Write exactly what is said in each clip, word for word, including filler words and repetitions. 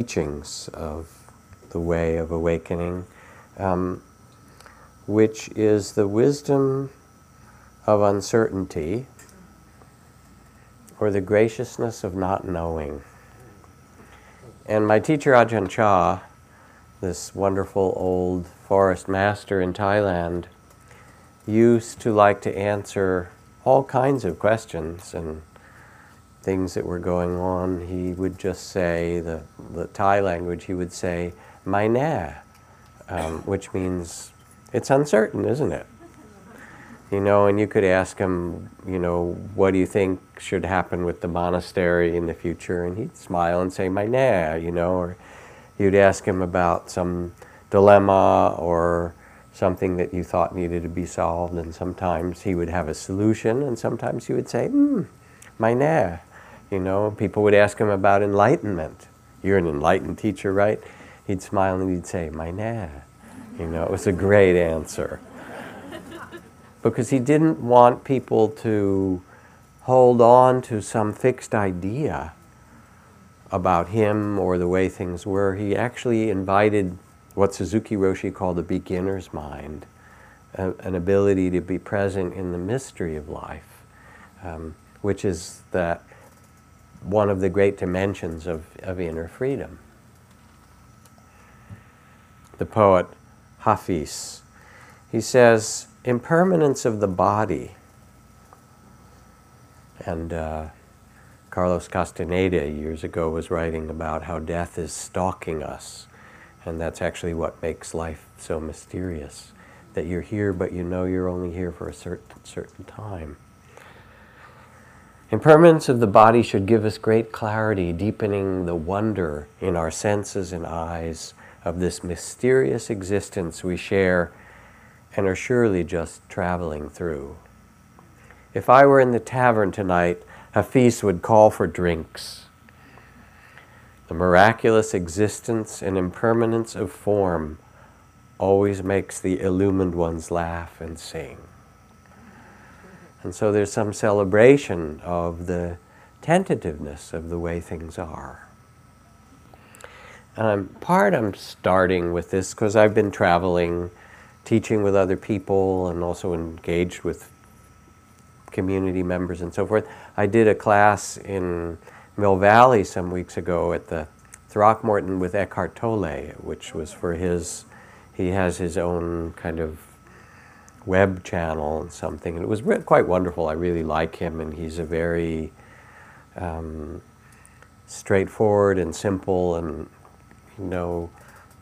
teachings of the Way of Awakening, um, which is the wisdom of uncertainty or the graciousness of not knowing. And my teacher Ajahn Chah, this wonderful old forest master in Thailand, used to like to answer all kinds of questions and things that were going on. He would just say, the, the Thai language, he would say, "My na," um, which means it's uncertain, isn't it? You know, and you could ask him, you know, what do you think should happen with the monastery in the future? And he'd smile and say, "My na," you know, or you'd ask him about some dilemma or something that you thought needed to be solved, and sometimes he would have a solution, and sometimes he would say, mm, "My na." You know, people would ask him about enlightenment. "You're an enlightened teacher, right?" He'd smile and he'd say, "My na." You know, it was a great answer. Because he didn't want people to hold on to some fixed idea about him or the way things were. He actually invited what Suzuki Roshi called a beginner's mind, a, an ability to be present in the mystery of life, um, which is that one of the great dimensions of, of inner freedom. The poet Hafiz, he says, impermanence of the body, and uh, Carlos Castaneda years ago was writing about how death is stalking us, and that's actually what makes life so mysterious, that you're here but you know you're only here for a certain, certain time. Impermanence of the body should give us great clarity, deepening the wonder in our senses and eyes of this mysterious existence we share and are surely just traveling through. If I were in the tavern tonight, Hafiz would call for drinks. The miraculous existence and impermanence of form always makes the illumined ones laugh and sing. And so there's some celebration of the tentativeness of the way things are. And I'm, part I'm starting with this because I've been traveling, teaching with other people, and also engaged with community members and so forth. I did a class in Mill Valley some weeks ago at the Throckmorton with Eckhart Tolle, which was for his, he has his own kind of web channel and something, and it was re- quite wonderful. I really like him, and he's a very um, straightforward and simple and, you know,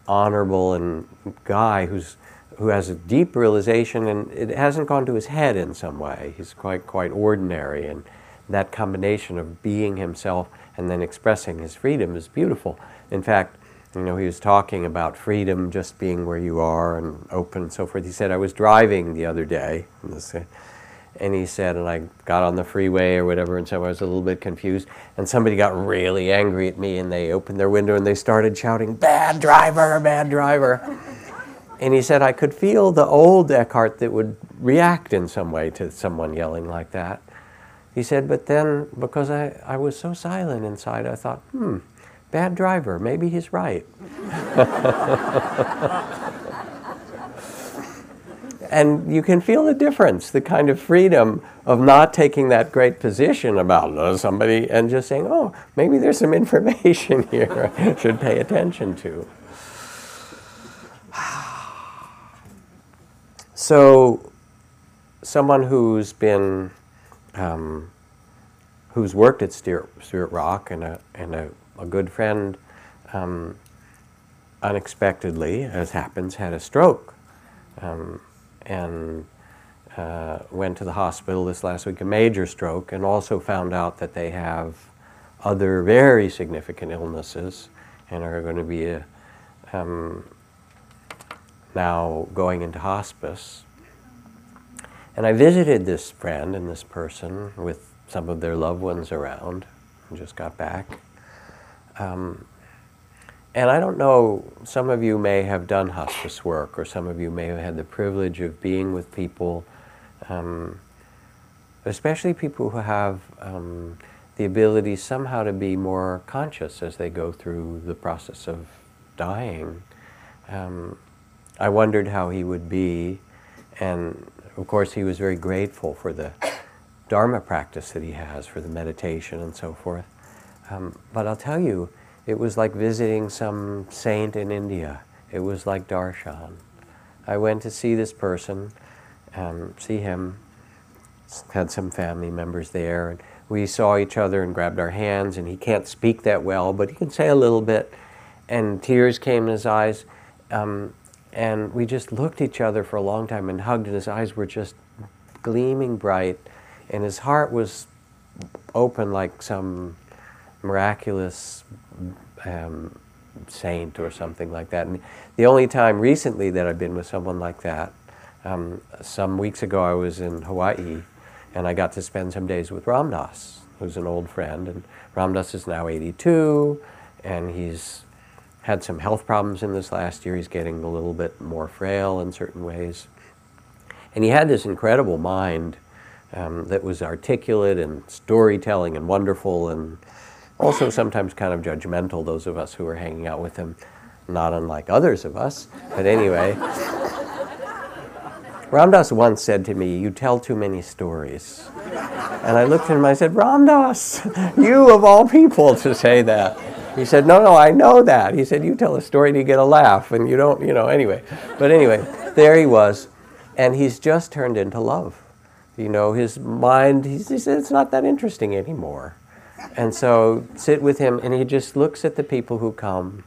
honorable and guy who's who has a deep realization, and it hasn't gone to his head in some way. He's quite quite ordinary, and that combination of being himself and then expressing his freedom is beautiful. In fact, you know, he was talking about freedom just being where you are and open and so forth. He said, I was driving the other day, and he said, and I got on the freeway or whatever, and so I was a little bit confused, and somebody got really angry at me, and they opened their window and they started shouting, "Bad driver, bad driver." And he said, I could feel the old Eckhart that would react in some way to someone yelling like that. He said, but then, because I, I was so silent inside, I thought, hmm, bad driver, maybe he's right. And you can feel the difference, the kind of freedom of not taking that great position about somebody and just saying, oh, maybe there's some information here I should pay attention to. So, someone who's been, um, who's worked at Spirit Rock, and a and a, a good friend, um, unexpectedly, as happens, had a stroke, um, and uh, went to the hospital this last week, a major stroke, and also found out that they have other very significant illnesses, and are going to be a, um, now going into hospice. And I visited this friend and this person with some of their loved ones around, and just got back. Um, and I don't know, some of you may have done hospice work, or some of you may have had the privilege of being with people, um, especially people who have um, the ability somehow to be more conscious as they go through the process of dying. Um, I wondered how he would be, and of course he was very grateful for the Dharma practice that he has, for the meditation and so forth. Um, but I'll tell you, it was like visiting some saint in India. It was like darshan. I went to see this person, um, see him, had some family members there, and we saw each other and grabbed our hands, and he can't speak that well, but he can say a little bit, and tears came in his eyes, um, and we just looked at each other for a long time and hugged, and his eyes were just gleaming bright, and his heart was open like some miraculous um, saint or something like that. And the only time recently that I've been with someone like that, um, some weeks ago I was in Hawaii, and I got to spend some days with Ram Dass, who's an old friend. And Ram Dass is now eighty-two, and he's had some health problems in this last year. He's getting a little bit more frail in certain ways. And he had this incredible mind um, that was articulate and storytelling and wonderful, and also sometimes kind of judgmental, those of us who were hanging out with him, not unlike others of us, but anyway. Ram Dass once said to me, "You tell too many stories." And I looked at him and I said, "Ram Dass, you of all people to say that." He said, "No, no, I know that." He said, "You tell a story and you get a laugh, and you don't, you know, anyway." But anyway, there he was, and he's just turned into love. You know, his mind, he said, it's not that interesting anymore. And so sit with him, and he just looks at the people who come,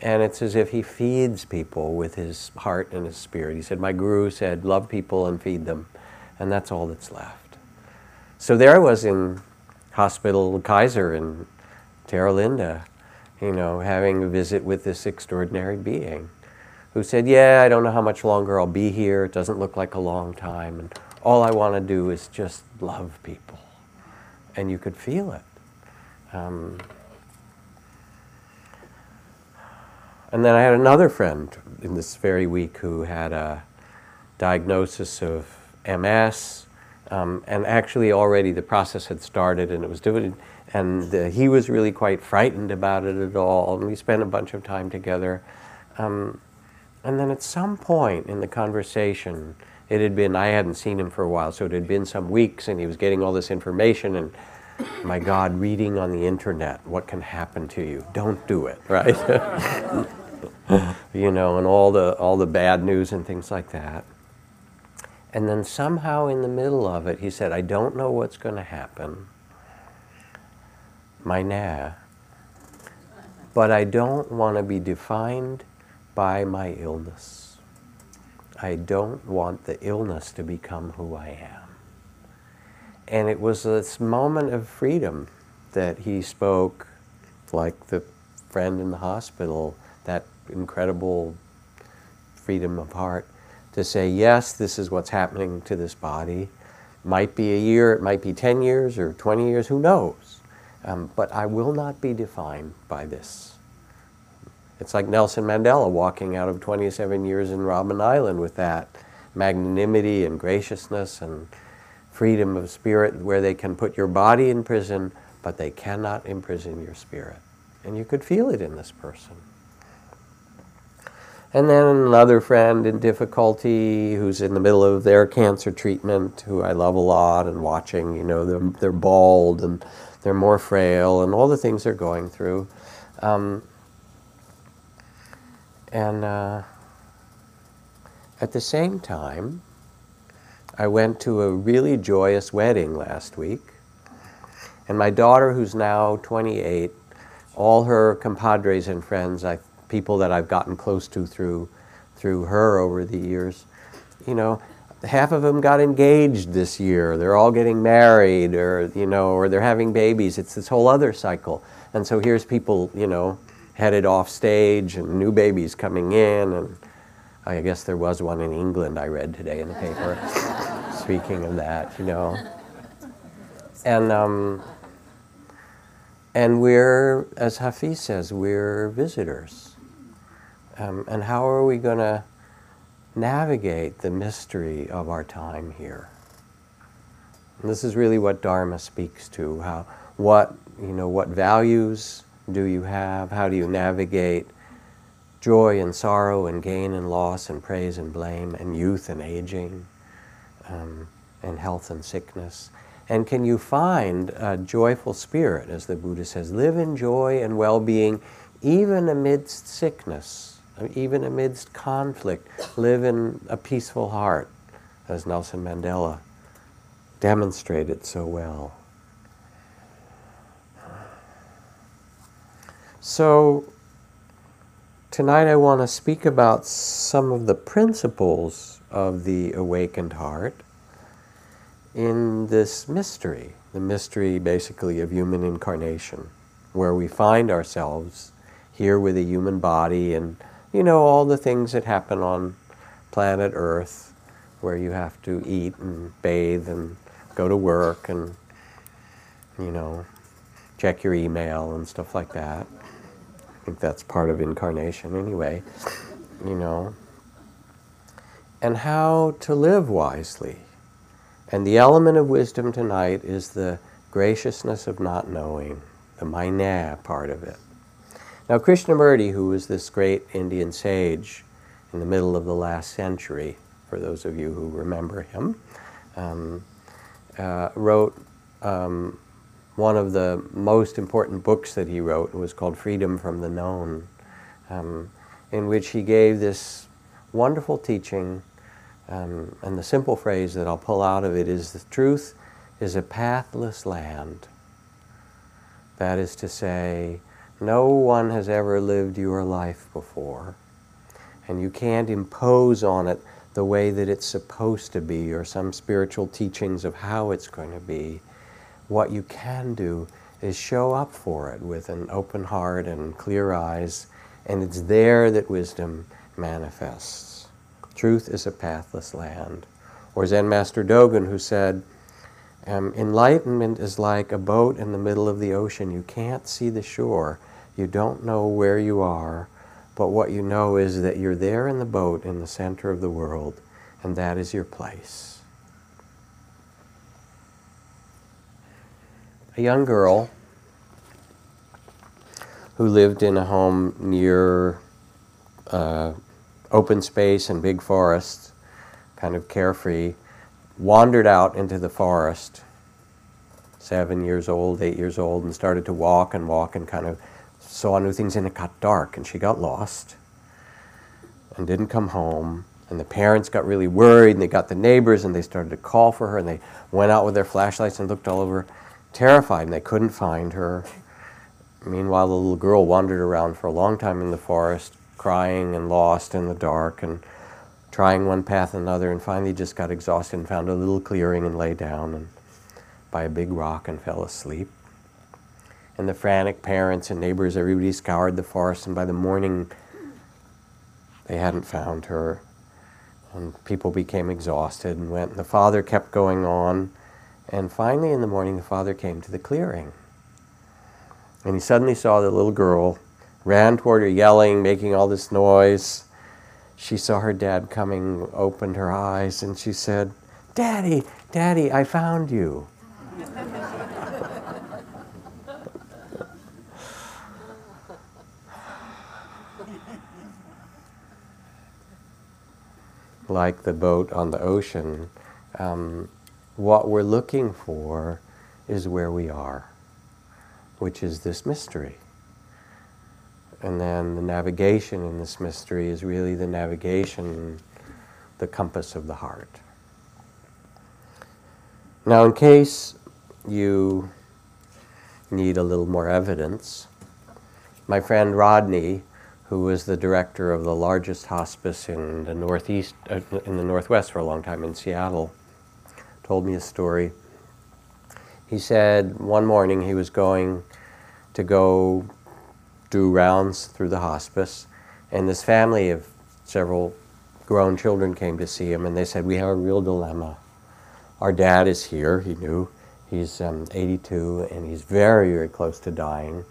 and it's as if he feeds people with his heart and his spirit. He said, my guru said, love people and feed them. And that's all that's left. So there I was in hospital Kaiser in Terra Linda, you know, having a visit with this extraordinary being who said, yeah, I don't know how much longer I'll be here. It doesn't look like a long time. And all I want to do is just love people. And you could feel it. Um, And then I had another friend in this very week who had a diagnosis of M S, um, and actually already the process had started and it was doing, and uh, he was really quite frightened about it at all, and we spent a bunch of time together. Um, and then at some point in the conversation, it had been, I hadn't seen him for a while, so it had been some weeks, and he was getting all this information, and my God, reading on the internet, what can happen to you? Don't do it, right? You know, and all the all the bad news and things like that. And then somehow in the middle of it, he said, I don't know what's going to happen, my na, but I don't want to be defined by my illness. I don't want the illness to become who I am. And it was this moment of freedom that he spoke, like the friend in the hospital, that incredible freedom of heart to say, yes, this is what's happening to this body. Might be a year, it might be ten years or twenty years, who knows? Um, but I will not be defined by this. It's like Nelson Mandela walking out of twenty-seven years in Robben Island with that magnanimity and graciousness and freedom of spirit, where they can put your body in prison, but they cannot imprison your spirit. And you could feel it in this person. And then another friend in difficulty who's in the middle of their cancer treatment, who I love a lot and watching, you know, they're, they're bald and they're more frail and all the things they're going through. Um, and uh, at the same time, I went to a really joyous wedding last week, and my daughter, who's now twenty-eight, all her compadres and friends, I, people that I've gotten close to through, through her over the years, you know, half of them got engaged this year. They're all getting married, or you know, or they're having babies. It's this whole other cycle, and so here's people, you know, headed off stage, and new babies coming in, and I guess there was one in England I read today in the paper, speaking of that, you know. And um, and we're, as Hafiz says, we're visitors. Um, and how are we going to navigate the mystery of our time here? And this is really what Dharma speaks to, how what, you know, what values do you have? How do you navigate joy and sorrow and gain and loss and praise and blame and youth and aging um, and health and sickness? And can you find a joyful spirit, as the Buddha says, live in joy and well-being even amidst sickness, even amidst conflict, live in a peaceful heart, as Nelson Mandela demonstrated so well. So, tonight I want to speak about some of the principles of the awakened heart in this mystery, the mystery basically of human incarnation, where we find ourselves here with a human body and, you know, all the things that happen on planet Earth, where you have to eat and bathe and go to work and, you know, check your email and stuff like that. I think that's part of incarnation anyway, you know. And how to live wisely. And the element of wisdom tonight is the graciousness of not knowing, the maina part of it. Now Krishnamurti, who was this great Indian sage in the middle of the last century, for those of you who remember him, um, uh, wrote um, one of the most important books that he wrote. It was called Freedom from the Known, um, in which he gave this wonderful teaching, um, and the simple phrase that I'll pull out of it is, the truth is a pathless land. That is to say, no one has ever lived your life before, and you can't impose on it the way that it's supposed to be, or some spiritual teachings of how it's going to be. What you can do is show up for it with an open heart and clear eyes, and it's there that wisdom manifests. Truth is a pathless land. Or Zen Master Dogen, who said, um, enlightenment is like a boat in the middle of the ocean. You can't see the shore. You don't know where you are. But what you know is that you're there in the boat in the center of the world, and that is your place. A young girl who lived in a home near uh, open space and big forest, kind of carefree, wandered out into the forest, seven years old, eight years old, and started to walk and walk and kind of saw new things, and it got dark, and she got lost and didn't come home, and the parents got really worried, and they got the neighbors, and they started to call for her, and they went out with their flashlights and looked all over, terrified, and they couldn't find her. Meanwhile, the little girl wandered around for a long time in the forest, crying and lost in the dark, and trying one path and another, and finally just got exhausted and found a little clearing and lay down and by a big rock and fell asleep. And the frantic parents and neighbors, everybody scoured the forest, and by the morning they hadn't found her. And people became exhausted and went, and the father kept going on. And finally in the morning the father came to the clearing. And he suddenly saw the little girl, ran toward her yelling, making all this noise. She saw her dad coming, opened her eyes, and she said, "Daddy, Daddy, I found you." Like the boat on the ocean, um, what we're looking for is where we are, which is this mystery. And then the navigation in this mystery is really the navigation, the compass of the heart. Now, in case you need a little more evidence, my friend Rodney, who was the director of the largest hospice in the northeast, uh, in the northwest for a long time in Seattle, told me a story. He said one morning he was going to go do rounds through the hospice, and this family of several grown children came to see him, and they said, "We have a real dilemma. Our dad is here," he knew, he's um, eighty-two, and he's very, very close to dying,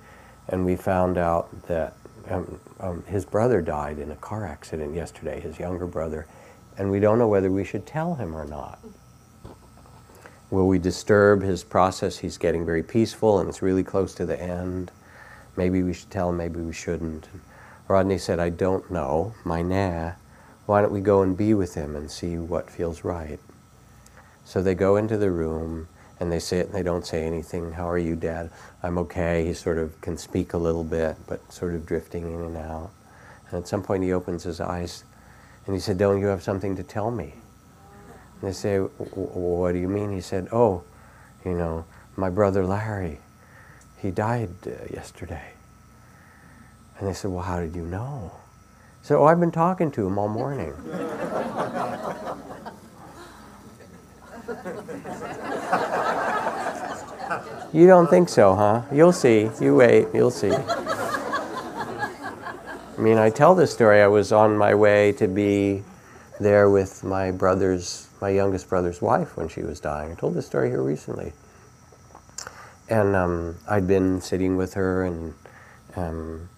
and we found out that Um, um, his brother died in a car accident yesterday, his younger brother, and we don't know whether we should tell him or not. Will we disturb his process? He's getting very peaceful and it's really close to the end. Maybe we should tell him, maybe we shouldn't. Rodney said, I don't know, my nah. Why don't we go and be with him and see what feels right? So they go into the room and they sit and they don't say anything. How are you, Dad? I'm okay. He sort of can speak a little bit, but sort of drifting in and out. And at some point he opens his eyes and he said, don't you have something to tell me? And they say, what do you mean? He said, oh, you know, my brother Larry, he died uh, yesterday. And they said, well, how did you know? He said, oh, I've been talking to him all morning. You don't think so, huh? You'll see. You wait. You'll see. I mean, I tell this story. I was on my way to be there with my brother's, my youngest brother's wife when she was dying. I told this story here recently. And um, I'd been sitting with her and um,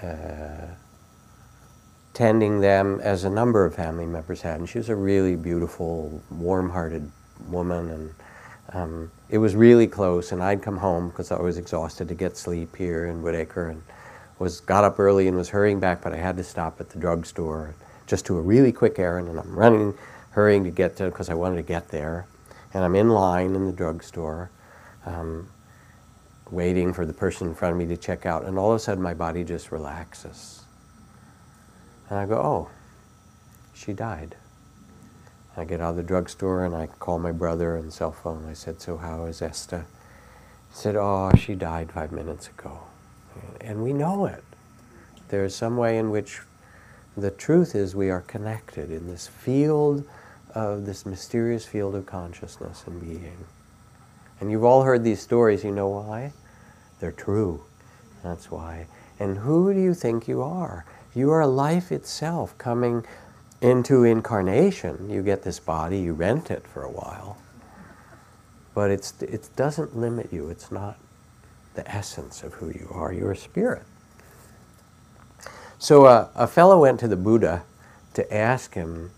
uh, tending them as a number of family members had. And she was a really beautiful, warm-hearted woman. And um, it was really close. And I'd come home because I was exhausted to get sleep here in Woodacre. And was got up early and was hurrying back, but I had to stop at the drugstore just to a really quick errand, and I'm running, hurrying to get to because I wanted to get there, and I'm in line in the drugstore, um, waiting for the person in front of me to check out, and all of a sudden my body just relaxes, and I go, oh, she died. And I get out of the drugstore and I call my brother on cell phone. I said, so how is Esta? He said, oh, she died five minutes ago. And we know it. There is some way in which the truth is we are connected in this field of this mysterious field of consciousness and being. And you've all heard these stories. You know why? They're true. That's why. And who do you think you are? You are life itself coming into incarnation. You get this body, you rent it for a while. But it's, it doesn't limit you. It's not the essence of who you are. You're a spirit. So uh, a fellow went to the Buddha to ask him,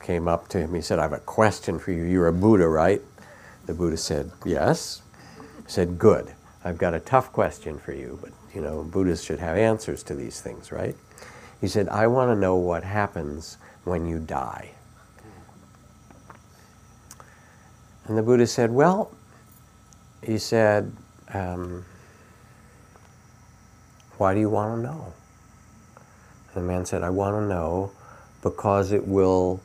came up to him, he said, I have a question for you. You're a Buddha, right? The Buddha said, yes. He said, good. I've got a tough question for you, but you know, Buddhists should have answers to these things, right? He said, I want to know what happens when you die. And the Buddha said, well, he said, Um, why do you want to know? And the man said, I want to know because it will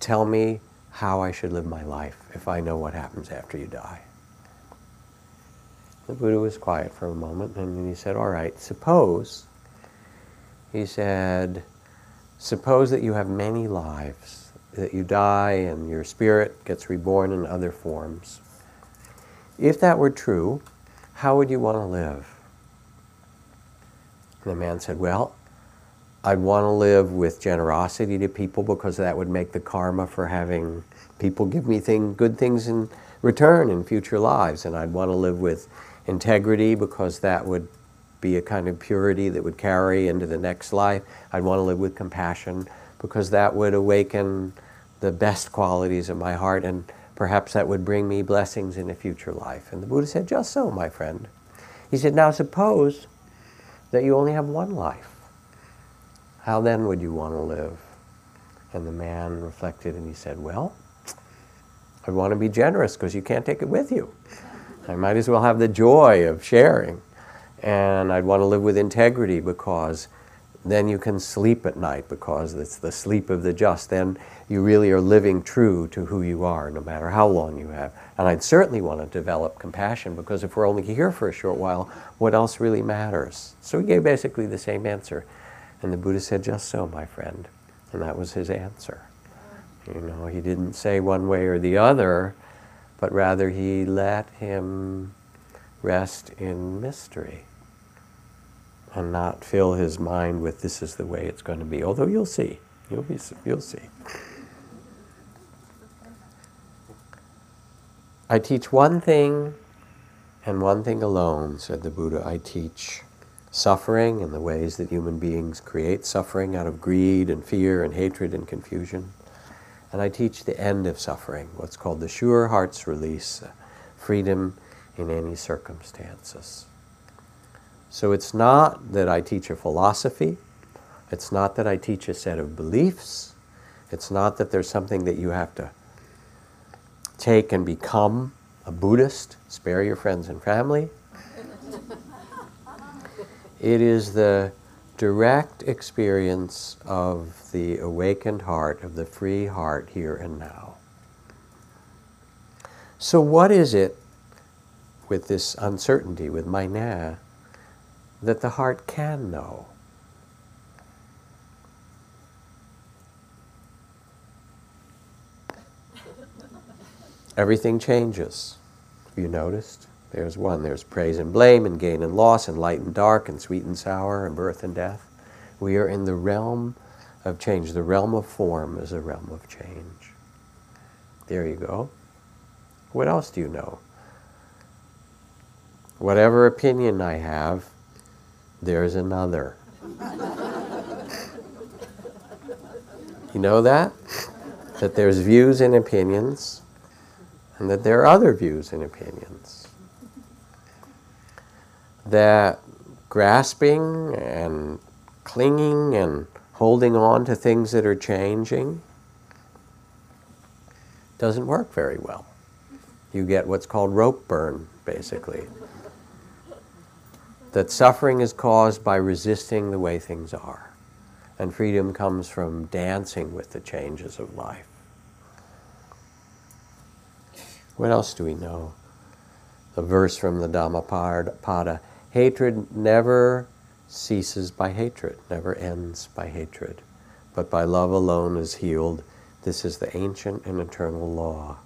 tell me how I should live my life if I know what happens after you die. The Buddha was quiet for a moment and then he said, all right, suppose, he said, suppose that you have many lives, that you die and your spirit gets reborn in other forms. If that were true, how would you want to live? And the man said, well, I'd want to live with generosity to people because that would make the karma for having people give me thing, good things in return in future lives. And I'd want to live with integrity because that would be a kind of purity that would carry into the next life. I'd want to live with compassion because that would awaken the best qualities of my heart and perhaps that would bring me blessings in a future life. And the Buddha said, just so, my friend. He said, now suppose that you only have one life. How then would you want to live? And the man reflected and he said, well, I'd want to be generous because you can't take it with you. I might as well have the joy of sharing. And I'd want to live with integrity because then you can sleep at night because it's the sleep of the just. Then you really are living true to who you are, no matter how long you have. And I'd certainly want to develop compassion because if we're only here for a short while, what else really matters? So he gave basically the same answer. And the Buddha said, just so, my friend. And that was his answer. You know, he didn't say one way or the other, but rather he let him rest in mystery and not fill his mind with this is the way it's going to be. Although you'll see, you'll be, you'll see. I teach one thing and one thing alone, said the Buddha. I teach suffering and the ways that human beings create suffering out of greed and fear and hatred and confusion. And I teach the end of suffering, what's called the sure heart's release, freedom in any circumstances. So it's not that I teach a philosophy. It's not that I teach a set of beliefs. It's not that there's something that you have to take and become a Buddhist, spare your friends and family. It is the direct experience of the awakened heart, of the free heart here and now. So what is it with this uncertainty, with my na, that the heart can know? Everything changes. Have you noticed? There's one, there's praise and blame, and gain and loss, and light and dark, and sweet and sour, and birth and death. We are in the realm of change. The realm of form is a realm of change. There you go. What else do you know? Whatever opinion I have, there's another. You know that? That there's views and opinions, and that there are other views and opinions. That grasping and clinging and holding on to things that are changing doesn't work very well. You get what's called rope burn, basically. That suffering is caused by resisting the way things are. And freedom comes from dancing with the changes of life. What else do we know? The verse from the Dhammapada, hatred never ceases by hatred, never ends by hatred, but by love alone is healed. This is the ancient and eternal law.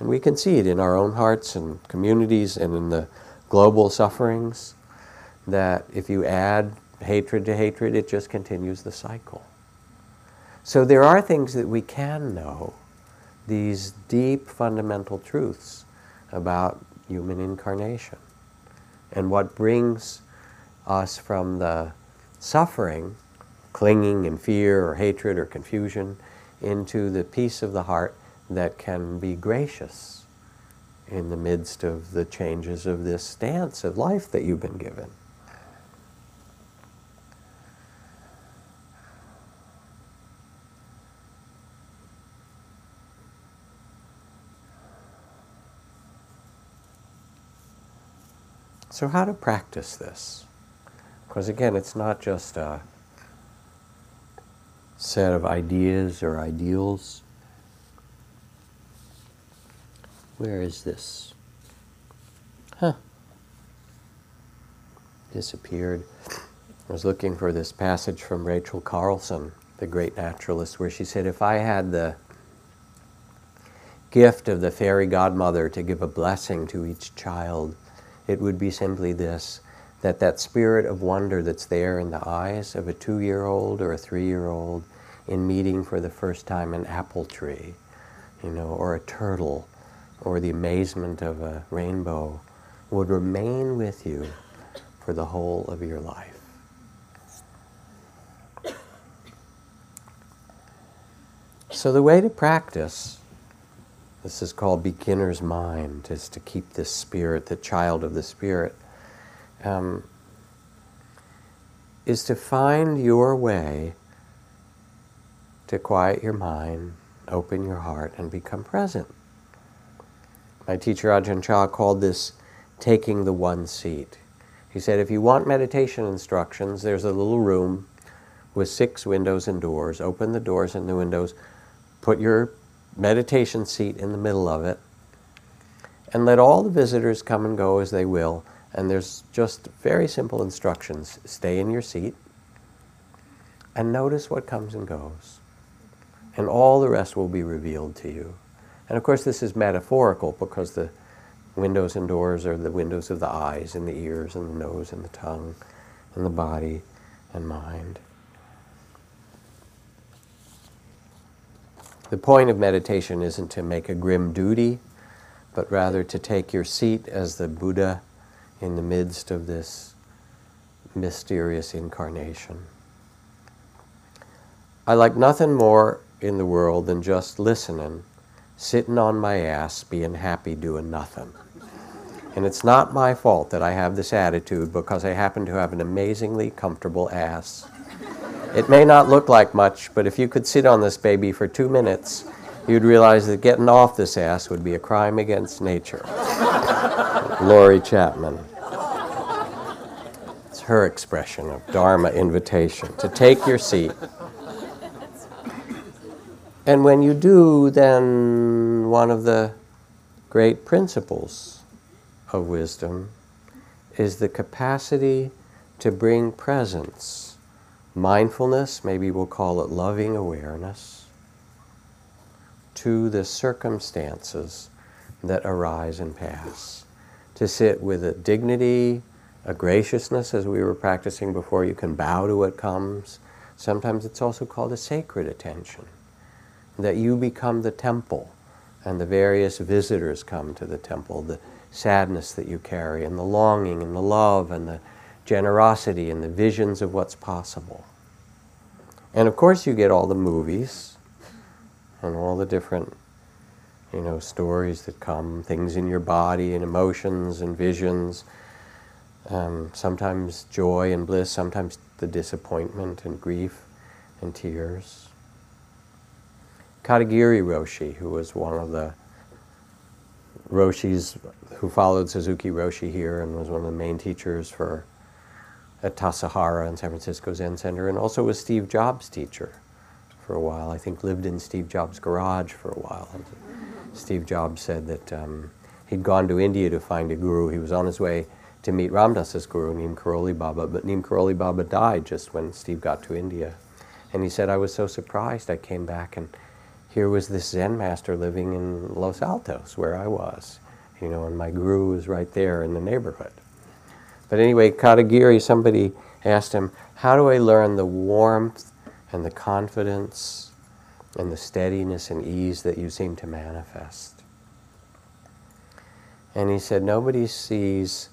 And we can see it in our own hearts and communities and in the global sufferings, that if you add hatred to hatred, it just continues the cycle. So there are things that we can know, these deep fundamental truths about human incarnation, and what brings us from the suffering, clinging and fear or hatred or confusion, into the peace of the heart that can be gracious in the midst of the changes of this stance of life that you've been given. So how to practice this? Because again, it's not just a set of ideas or ideals. Where is this? Huh. Disappeared. I was looking for this passage from Rachel Carson, the great naturalist, where she said, if I had the gift of the fairy godmother to give a blessing to each child, it would be simply this, that that spirit of wonder that's there in the eyes of a two-year-old or a three-year-old in meeting for the first time an apple tree, you know, or a turtle, or the amazement of a rainbow, would remain with you for the whole of your life. So the way to practice, this is called beginner's mind, is to keep this spirit, the child of the spirit, um, is to find your way to quiet your mind, open your heart, and become present. My teacher Ajahn Chah called this taking the one seat. He said, if you want meditation instructions, there's a little room with six windows and doors. Open the doors and the windows, put your meditation seat in the middle of it, and let all the visitors come and go as they will, and there's just very simple instructions. Stay in your seat and notice what comes and goes, and all the rest will be revealed to you. And of course this is metaphorical, because the windows and doors are the windows of the eyes and the ears and the nose and the tongue and the body and mind. The point of meditation isn't to make a grim duty, but rather to take your seat as the Buddha in the midst of this mysterious incarnation. I like nothing more in the world than just listening, sitting on my ass, being happy, doing nothing. And it's not my fault that I have this attitude because I happen to have an amazingly comfortable ass. It may not look like much, but if you could sit on this baby for two minutes, you'd realize that getting off this ass would be a crime against nature. Lori Chapman. It's her expression of Dharma invitation, to take your seat. And when you do, then one of the great principles of wisdom is the capacity to bring presence, mindfulness, maybe we'll call it loving awareness, to the circumstances that arise and pass. To sit with a dignity, a graciousness, as we were practicing before, you can bow to what comes. Sometimes it's also called a sacred attention, that you become the temple, and the various visitors come to the temple, the sadness that you carry, and the longing, and the love, and the generosity, and the visions of what's possible. And of course you get all the movies, and all the different, you know, stories that come, things in your body, and emotions, and visions, um, sometimes joy and bliss, sometimes the disappointment, and grief, and tears. Katagiri Roshi, who was one of the Roshis who followed Suzuki Roshi here and was one of the main teachers for at Tassajara in San Francisco Zen Center, and also was Steve Jobs' teacher for a while. I think lived in Steve Jobs' garage for a while. And Steve Jobs said that um, he'd gone to India to find a guru. He was on his way to meet Ram Dass' guru, Neem Karoli Baba, but Neem Karoli Baba died just when Steve got to India. And he said, I was so surprised I came back and here was this Zen master living in Los Altos, where I was, you know, and my guru was right there in the neighborhood. But anyway, Katagiri, somebody asked him, how do I learn the warmth and the confidence and the steadiness and ease that you seem to manifest? And he said, nobody sees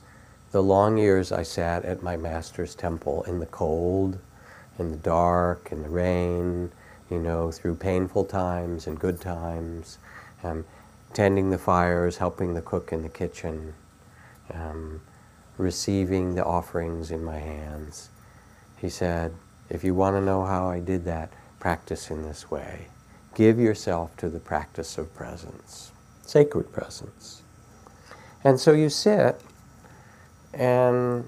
the long years I sat at my master's temple in the cold, in the dark, in the rain, you know, through painful times and good times, um, tending the fires, helping the cook in the kitchen, um, receiving the offerings in my hands. He said, if you want to know how I did that, practice in this way. Give yourself to the practice of presence, sacred presence. And so you sit, and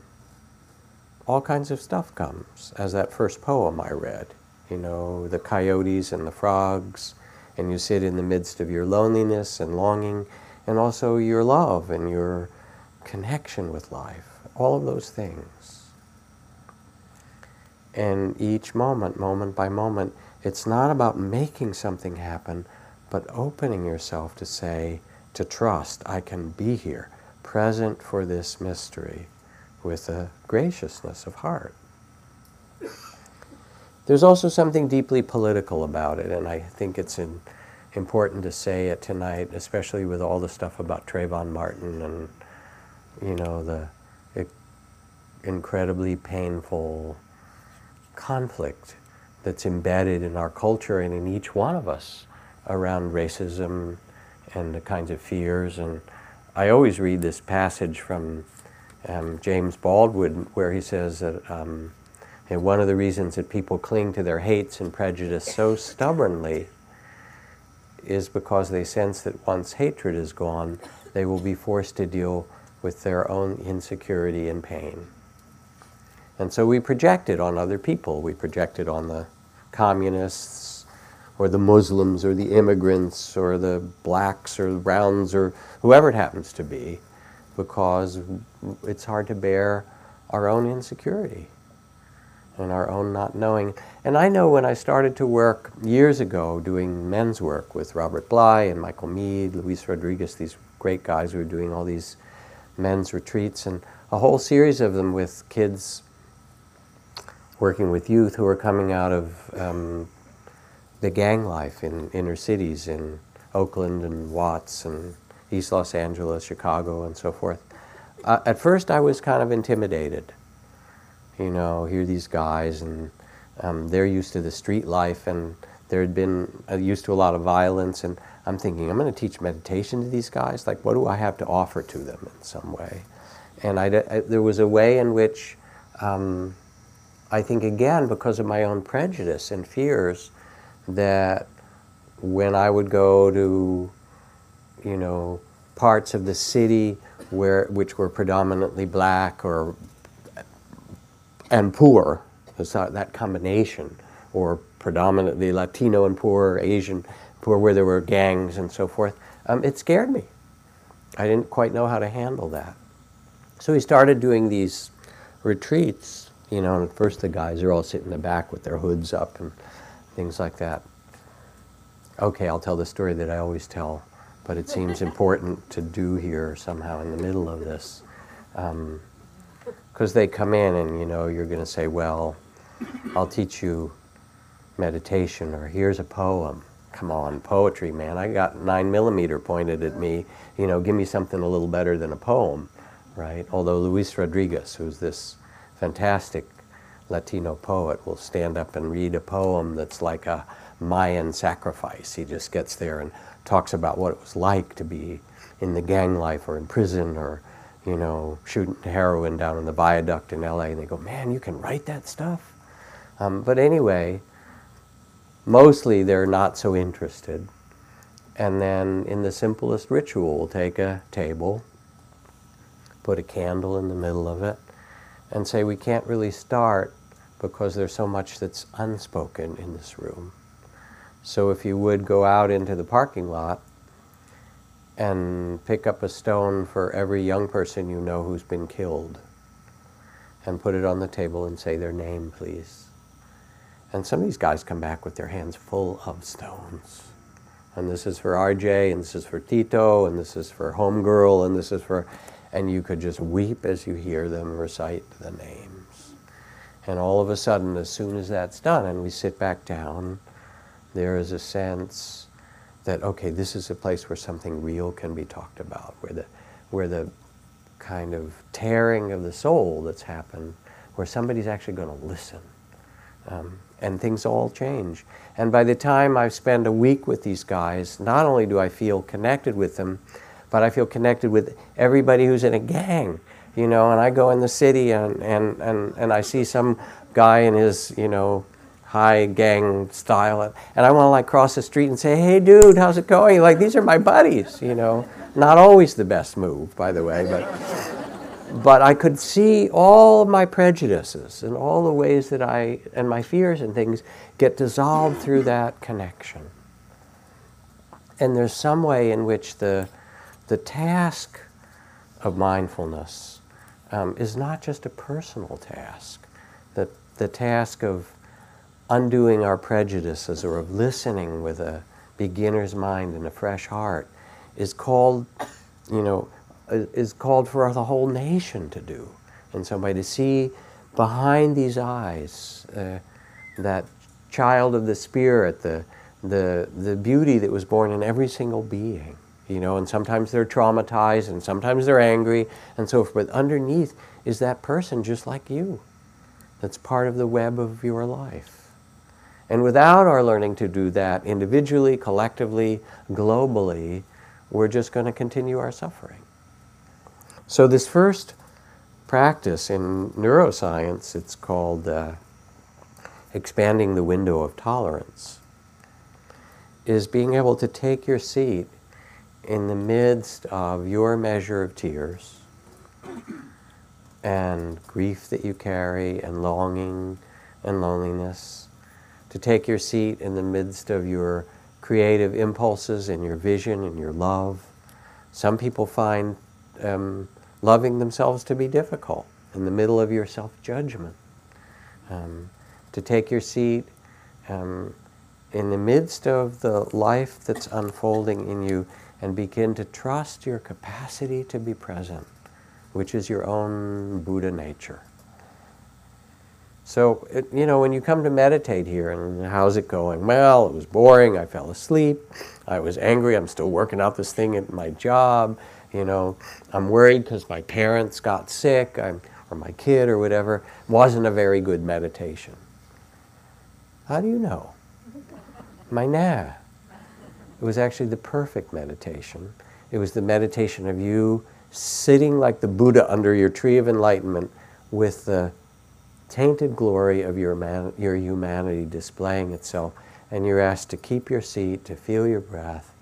all kinds of stuff comes, as that first poem I read. You know, the coyotes and the frogs, and you sit in the midst of your loneliness and longing, and also your love and your connection with life, all of those things. And each moment, moment by moment, it's not about making something happen, but opening yourself to say, to trust, I can be here, present for this mystery, with a graciousness of heart. There's also something deeply political about it, and I think it's in, important to say it tonight, especially with all the stuff about Trayvon Martin and, you know, the it, incredibly painful conflict that's embedded in our culture and in each one of us around racism and the kinds of fears. And I always read this passage from um, James Baldwin where he says that um, and one of the reasons that people cling to their hates and prejudice so stubbornly is because they sense that once hatred is gone, they will be forced to deal with their own insecurity and pain. And so we project it on other people. We project it on the communists, or the Muslims, or the immigrants, or the blacks, or the browns, or whoever it happens to be, because it's hard to bear our own insecurity and our own not knowing. And I know when I started to work years ago doing men's work with Robert Bly and Michael Meade, Luis Rodriguez, these great guys who were doing all these men's retreats and a whole series of them with kids working with youth who were coming out of um, the gang life in inner cities in Oakland and Watts and East Los Angeles, Chicago and so forth. Uh, at first I was kind of intimidated. You know, here these guys, and um, they're used to the street life, and there had been uh, used to a lot of violence, and I'm thinking, I'm going to teach meditation to these guys? Like, what do I have to offer to them in some way? And I, I, there was a way in which, um, I think again, because of my own prejudice and fears, that when I would go to, you know, parts of the city where, which were predominantly black or and poor, that combination, or predominantly Latino and poor, or Asian poor, where there were gangs and so forth, um, it scared me. I didn't quite know how to handle that. So we started doing these retreats, you know, and at first the guys are all sitting in the back with their hoods up and things like that. Okay, I'll tell the story that I always tell, but it seems important to do here somehow in the middle of this. Um, Because they come in and, you know, you're going to say, well, I'll teach you meditation, or here's a poem. Come on, poetry, man. I got nine millimeter pointed at me. You know, give me something a little better than a poem, right? Although Luis Rodriguez, who's this fantastic Latino poet, will stand up and read a poem that's like a Mayan sacrifice. He just gets there and talks about what it was like to be in the gang life or in prison, or, you know, shooting heroin down in the viaduct in L A, and they go, man, you can write that stuff? Um, but anyway, mostly they're not so interested. And then in the simplest ritual, we'll take a table, put a candle in the middle of it, and say, we can't really start because there's so much that's unspoken in this room. So if you would go out into the parking lot and pick up a stone for every young person you know who's been killed and put it on the table and say their name, please. And some of these guys come back with their hands full of stones. And this is for R J, and this is for Tito, and this is for Homegirl, and this is for... And you could just weep as you hear them recite the names. And all of a sudden, as soon as that's done and we sit back down, there is a sense that, okay, this is a place where something real can be talked about, where the, where the kind of tearing of the soul that's happened, where somebody's actually going to listen. Um, and things all change. And by the time I spend a week with these guys, not only do I feel connected with them, but I feel connected with everybody who's in a gang. You know, and I go in the city and, and, and, and I see some guy in his, you know, high gang style, and I want to like cross the street and say, hey dude, how's it going? Like, these are my buddies, you know. Not always the best move, by the way, but but I could see all of my prejudices and all the ways that I, and my fears and things, get dissolved through that connection. And there's some way in which the, the task of mindfulness um, is not just a personal task. The, the task of undoing our prejudices, or of listening with a beginner's mind and a fresh heart, is called, you know, is called for the whole nation to do, and somebody to see behind these eyes uh, that child of the spirit, the the the beauty that was born in every single being, you know. And sometimes they're traumatized, and sometimes they're angry, and so forth. But underneath is that person just like you, that's part of the web of your life. And without our learning to do that individually, collectively, globally, we're just going to continue our suffering. So this first practice in neuroscience, it's called uh, expanding the window of tolerance, is being able to take your seat in the midst of your measure of tears and grief that you carry, and longing and loneliness, to take your seat in the midst of your creative impulses and your vision and your love. Some people find um, loving themselves to be difficult, in the middle of your self-judgment. Um, to take your seat um, in the midst of the life that's unfolding in you, and begin to trust your capacity to be present, which is your own Buddha nature. So, it, you know, when you come to meditate here, and how's it going? Well, it was boring, I fell asleep, I was angry, I'm still working out this thing at my job, you know, I'm worried because my parents got sick, I'm, or my kid, or whatever. Wasn't a very good meditation. How do you know? my nah. It was actually the perfect meditation. It was the meditation of you sitting like the Buddha under your tree of enlightenment with the tainted glory of your, man, your humanity displaying itself, and you're asked to keep your seat, to feel your breath,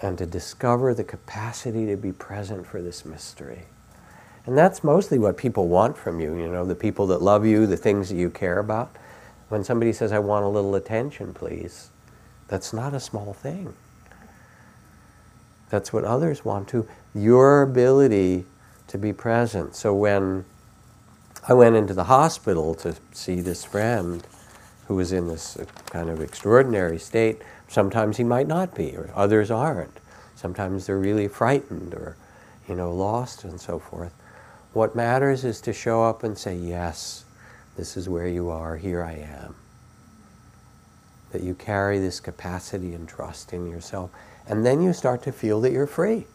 and to discover the capacity to be present for this mystery. And that's mostly what people want from you, you know, the people that love you, the things that you care about. When somebody says, I want a little attention, please, that's not a small thing. That's what others want too, your ability to be present. So when I went into the hospital to see this friend who was in this kind of extraordinary state, sometimes he might not be, or others aren't. Sometimes they're really frightened or, you know, lost and so forth. What matters is to show up and say, yes, this is where you are, here I am. That you carry this capacity and trust in yourself. And then you start to feel that you're free,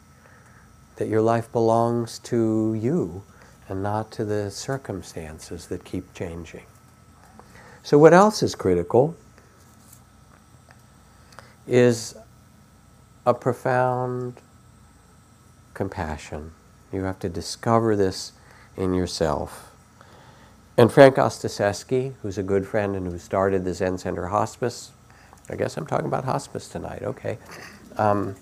that your life belongs to you and not to the circumstances that keep changing. So what else is critical is a profound compassion. You have to discover this in yourself. And Frank Ostaseski, who's a good friend and who started the Zen Center Hospice, I guess I'm talking about hospice tonight, okay. Um,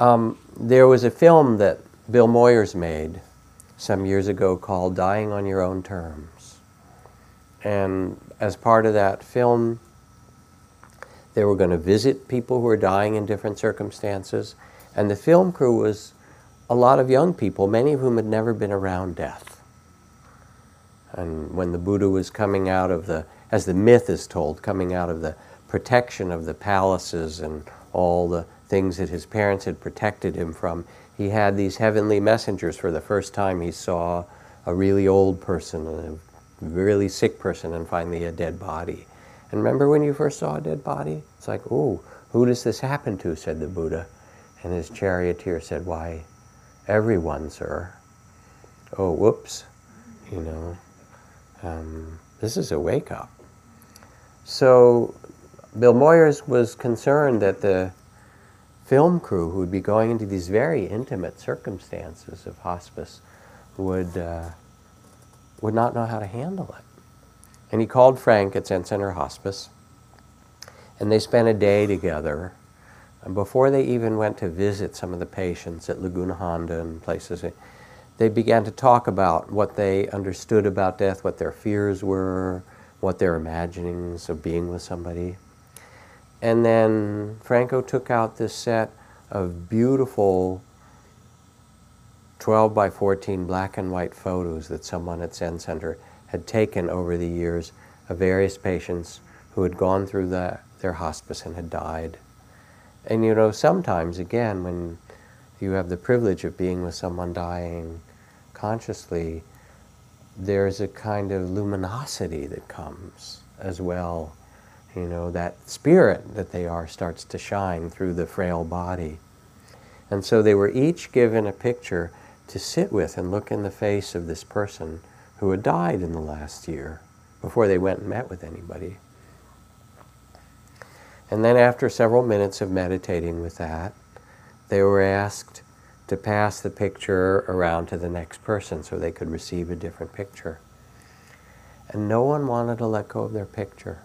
um, there was a film that Bill Moyers made some years ago called Dying on Your Own Terms. And as part of that film, they were going to visit people who were dying in different circumstances. And the film crew was a lot of young people, many of whom had never been around death. And when the Buddha was coming out of the, as the myth is told, coming out of the protection of the palaces and all the things that his parents had protected him from, he had these heavenly messengers. For the first time he saw a really old person and a really sick person and finally a dead body. And remember when you first saw a dead body? It's like, oh, who does this happen to, said the Buddha. And his charioteer said, why, everyone, sir. Oh, whoops, you know. Um, this is a wake-up. So Bill Moyers was concerned that the film crew who would be going into these very intimate circumstances of hospice would, uh, would not know how to handle it. And he called Frank at Zen Center Hospice, and they spent a day together. And before they even went to visit some of the patients at Laguna Honda and places, they began to talk about what they understood about death, what their fears were, what their imaginings of being with somebody. And then Franco took out this set of beautiful twelve by fourteen black and white photos that someone at Zen Center had taken over the years of various patients who had gone through the, their hospice and had died. And you know, sometimes again, when you have the privilege of being with someone dying consciously, there's a kind of luminosity that comes as well. You know, that spirit that they are starts to shine through the frail body. And so they were each given a picture to sit with and look in the face of this person who had died in the last year before they went and met with anybody. And then after several minutes of meditating with that, they were asked to pass the picture around to the next person so they could receive a different picture. And no one wanted to let go of their picture.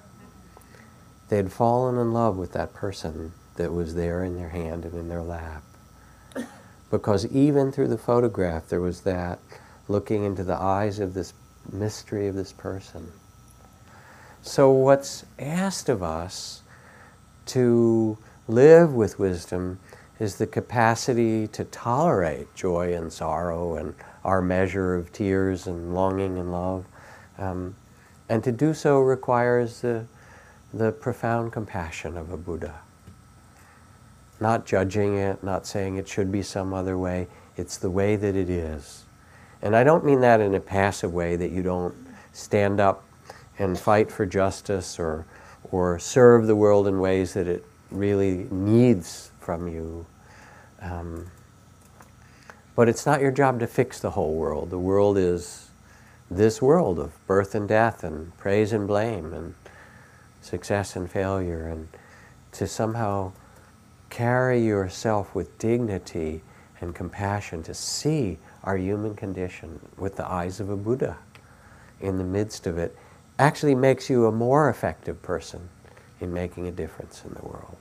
They had fallen in love with that person that was there in their hand and in their lap. Because even through the photograph, there was that looking into the eyes of this mystery of this person. So what's asked of us to live with wisdom is the capacity to tolerate joy and sorrow and our measure of tears and longing and love. Um, and to do so requires the, the profound compassion of a Buddha. Not judging it, not saying it should be some other way. It's the way that it is. And I don't mean that in a passive way, that you don't stand up and fight for justice or, or serve the world in ways that it really needs from you. Um, But it's not your job to fix the whole world. The world is this world of birth and death and praise and blame and success and failure, and to somehow carry yourself with dignity and compassion to see our human condition with the eyes of a Buddha in the midst of it actually makes you a more effective person in making a difference in the world.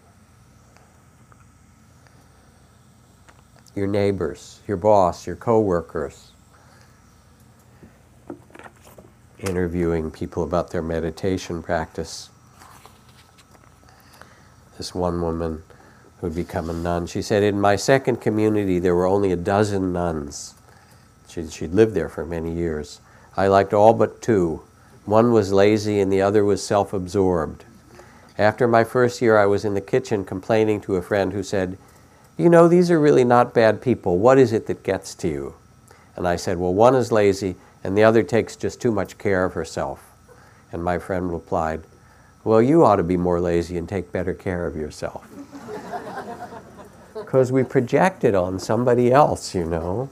Your neighbors, your boss, your co-workers, interviewing people about their meditation practice. This one woman who'd become a nun, she said, in my second community there were only a dozen nuns. She, she'd lived there for many years. I liked all but two. One was lazy and the other was self-absorbed. After my first year I was in the kitchen complaining to a friend who said, you know, these are really not bad people. What is it that gets to you? And I said, well, one is lazy and the other takes just too much care of herself. And my friend replied, well, you ought to be more lazy and take better care of yourself. Because we project it on somebody else, you know.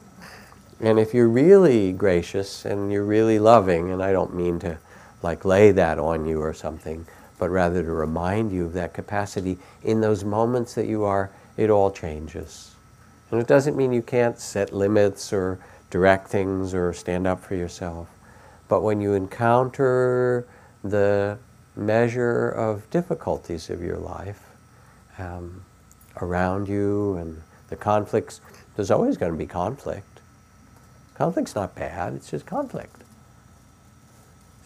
And if you're really gracious and you're really loving, and I don't mean to like lay that on you or something, but rather to remind you of that capacity in those moments that you are, it all changes. And it doesn't mean you can't set limits or direct things or stand up for yourself. But when you encounter the measure of difficulties of your life um, around you and the conflicts, there's always going to be conflict. Conflict's not bad, it's just conflict.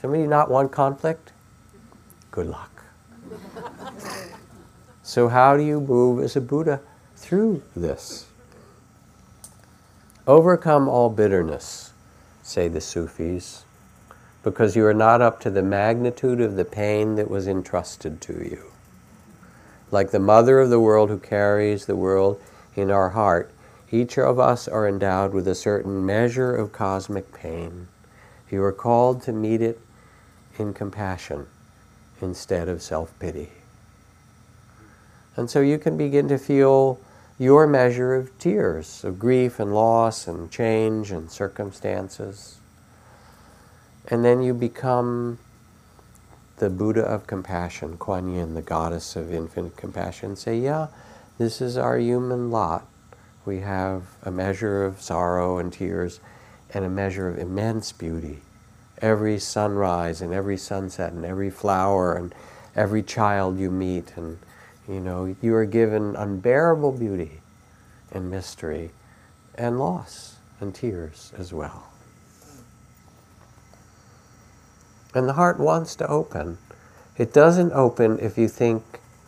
Somebody not want conflict? Good luck. So how do you move as a Buddha through this? Overcome all bitterness, say the Sufis, because you are not up to the magnitude of the pain that was entrusted to you. Like the mother of the world who carries the world in our heart, each of us are endowed with a certain measure of cosmic pain. You are called to meet it in compassion instead of self-pity. And so you can begin to feel your measure of tears, of grief and loss and change and circumstances. And then you become the Buddha of compassion, Kuan Yin, the goddess of infinite compassion. Say, yeah, this is our human lot. We have a measure of sorrow and tears and a measure of immense beauty. Every sunrise and every sunset and every flower and every child you meet, and you know, you are given unbearable beauty and mystery and loss and tears as well. And the heart wants to open. It doesn't open if you think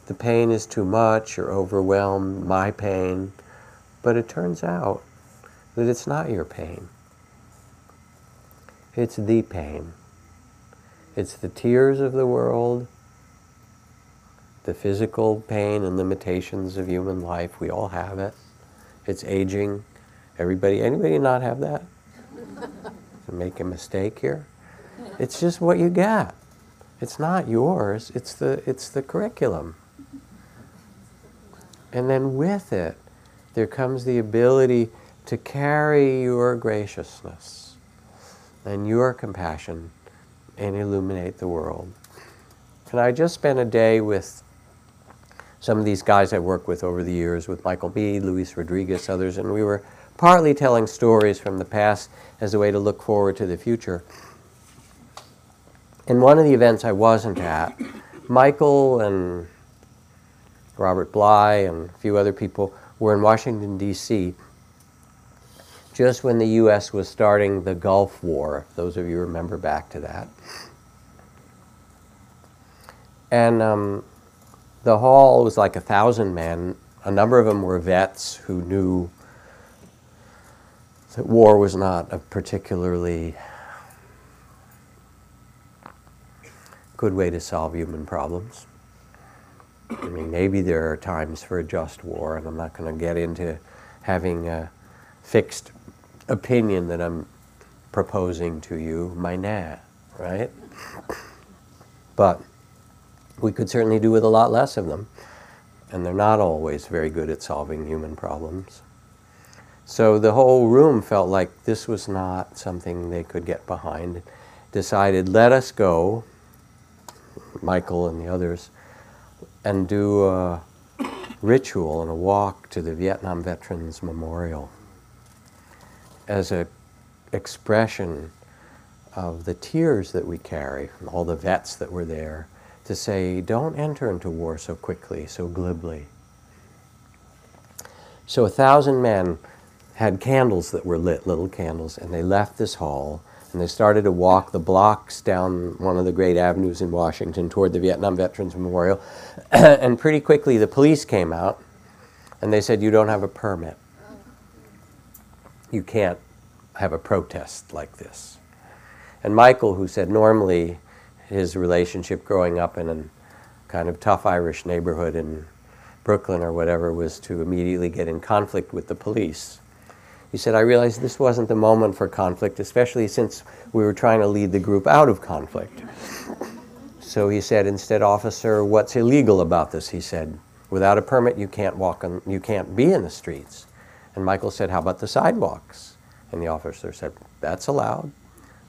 the pain is too much or overwhelmed, my pain, but it turns out that it's not your pain. It's the pain. It's the tears of the world, the physical pain and limitations of human life. We all have it. It's aging. Everybody, anybody not have that? Make a mistake here? It's just what you get. It's not yours, it's the, it's the curriculum. And then with it, there comes the ability to carry your graciousness and your compassion and illuminate the world. And I just spent a day with some of these guys I worked with over the years, with Michael Meade, Luis Rodriguez, others, and we were partly telling stories from the past as a way to look forward to the future. And one of the events I wasn't at, Michael and Robert Bly and a few other people were in Washington, D C, just when the U S was starting the Gulf War, if those of you remember back to that. And um, the hall was like a thousand men. A number of them were vets who knew that war was not a particularly good way to solve human problems. I mean, maybe there are times for a just war, and I'm not going to get into having a fixed opinion that I'm proposing to you, my nah, right? But we could certainly do with a lot less of them. And they're not always very good at solving human problems. So the whole room felt like this was not something they could get behind. Decided, let us go, Michael and the others, and do a ritual and a walk to the Vietnam Veterans Memorial as an expression of the tears that we carry from all the vets that were there, to say, don't enter into war so quickly, so glibly. So a thousand men had candles that were lit, little candles, and they left this hall and they started to walk the blocks down one of the great avenues in Washington toward the Vietnam Veterans Memorial. And pretty quickly the police came out and they said, you don't have a permit. You can't have a protest like this. And Michael, who said normally his relationship growing up in a kind of tough Irish neighborhood in Brooklyn or whatever was to immediately get in conflict with the police, he said, I realized this wasn't the moment for conflict, especially since we were trying to lead the group out of conflict. So he said, instead, officer, what's illegal about this? He said, without a permit, you can't walk on, you can't be in the streets. And Michael said, how about the sidewalks? And the officer said, that's allowed.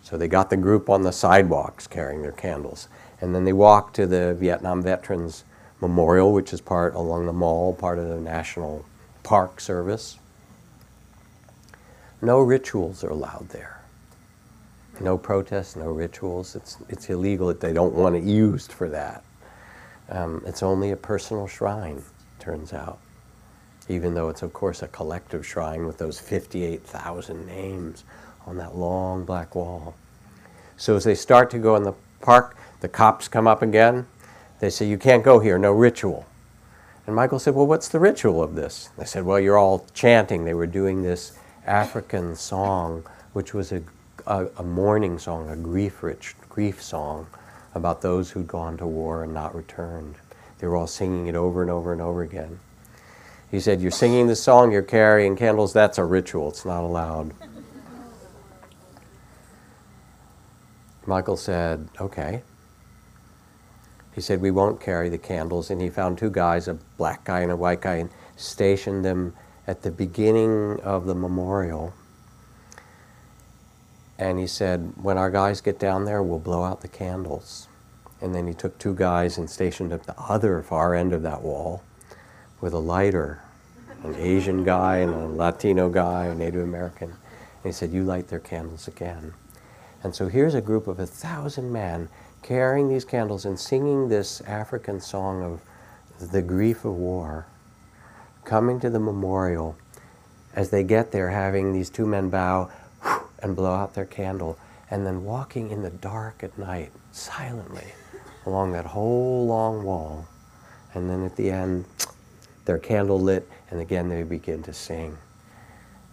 So they got the group on the sidewalks carrying their candles. And then they walked to the Vietnam Veterans Memorial, which is part along the mall, part of the National Park Service. No rituals are allowed there. No protests, no rituals. It's, it's illegal. They don't want it used for that. Um, it's only a personal shrine, turns out, even though it's, of course, a collective shrine with those fifty-eight thousand names on that long black wall. So as they start to go in the park, the cops come up again. They say, you can't go here, no ritual. And Michael said, well, what's the ritual of this? They said, well, you're all chanting. They were doing this African song, which was a, a, a mourning song, a grief-rich grief song about those who'd gone to war and not returned. They were all singing it over and over and over again. He said, you're singing this song, you're carrying candles, that's a ritual, it's not allowed. Michael said, okay. He said, we won't carry the candles. And he found two guys, a black guy and a white guy, and stationed them at the beginning of the memorial. And he said, when our guys get down there, we'll blow out the candles. And then he took two guys and stationed at the other far end of that wall with a lighter, an Asian guy and a Latino guy, a Native American. And he said, you light their candles again. And so here's a group of a thousand men carrying these candles and singing this African song of the grief of war, coming to the memorial. As they get there, having these two men bow and blow out their candle, and then walking in the dark at night, silently, along that whole long wall. And then at the end, their candle lit, and again they begin to sing.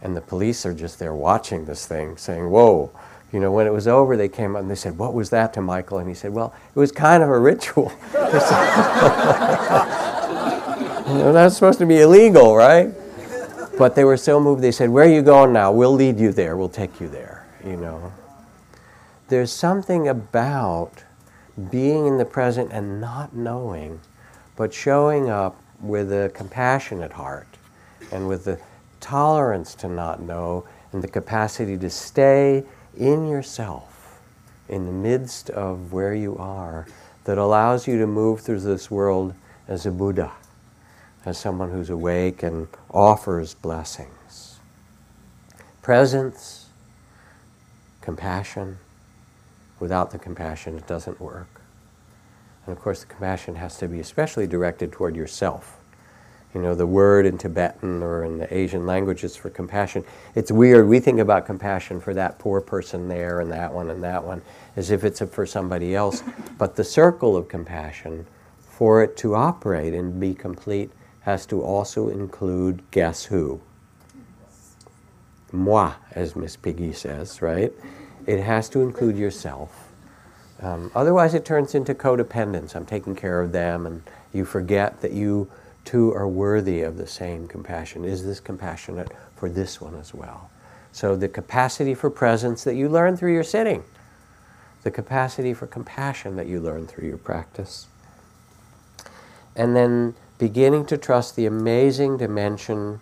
And the police are just there watching this thing, saying, whoa. You know, when it was over, they came up and they said, what was that to Michael? And he said, well, it was kind of a ritual. You know, that's supposed to be illegal, right? But they were so moved, they said, where are you going now? We'll lead you there. We'll take you there, you know. There's something about being in the present and not knowing, but showing up with a compassionate heart and with the tolerance to not know and the capacity to stay in yourself, in the midst of where you are, that allows you to move through this world as a Buddha, as someone who's awake and offers blessings. Presence, compassion. Without the compassion, it doesn't work. And of course, the compassion has to be especially directed toward yourself. You know, the word in Tibetan or in the Asian languages for compassion, it's weird. We think about compassion for that poor person there and that one and that one as if it's for somebody else. But the circle of compassion, for it to operate and be complete, has to also include guess who? Moi, as Miss Piggy says, right? It has to include yourself. Um, otherwise, it turns into codependence. I'm taking care of them, and you forget that you two are worthy of the same compassion. Is this compassionate for this one as well? So the capacity for presence that you learn through your sitting, the capacity for compassion that you learn through your practice, and then beginning to trust the amazing dimension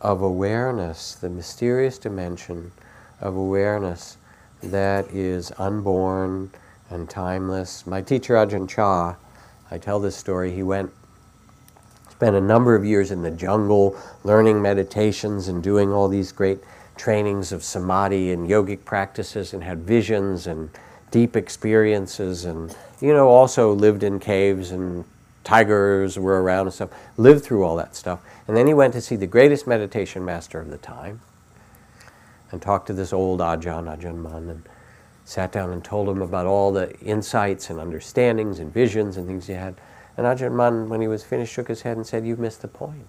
of awareness, the mysterious dimension of awareness that is unborn and timeless. My teacher Ajahn Chah, I tell this story, he went, spent a number of years in the jungle learning meditations and doing all these great trainings of samadhi and yogic practices, and had visions and deep experiences, and, you know, also lived in caves and tigers were around and stuff, lived through all that stuff. And then he went to see the greatest meditation master of the time and talked to this old Ajahn, Ajahn Mun, and sat down and told him about all the insights and understandings and visions and things he had. And Ajahn Mun, when he was finished, shook his head and said, "You've missed the point.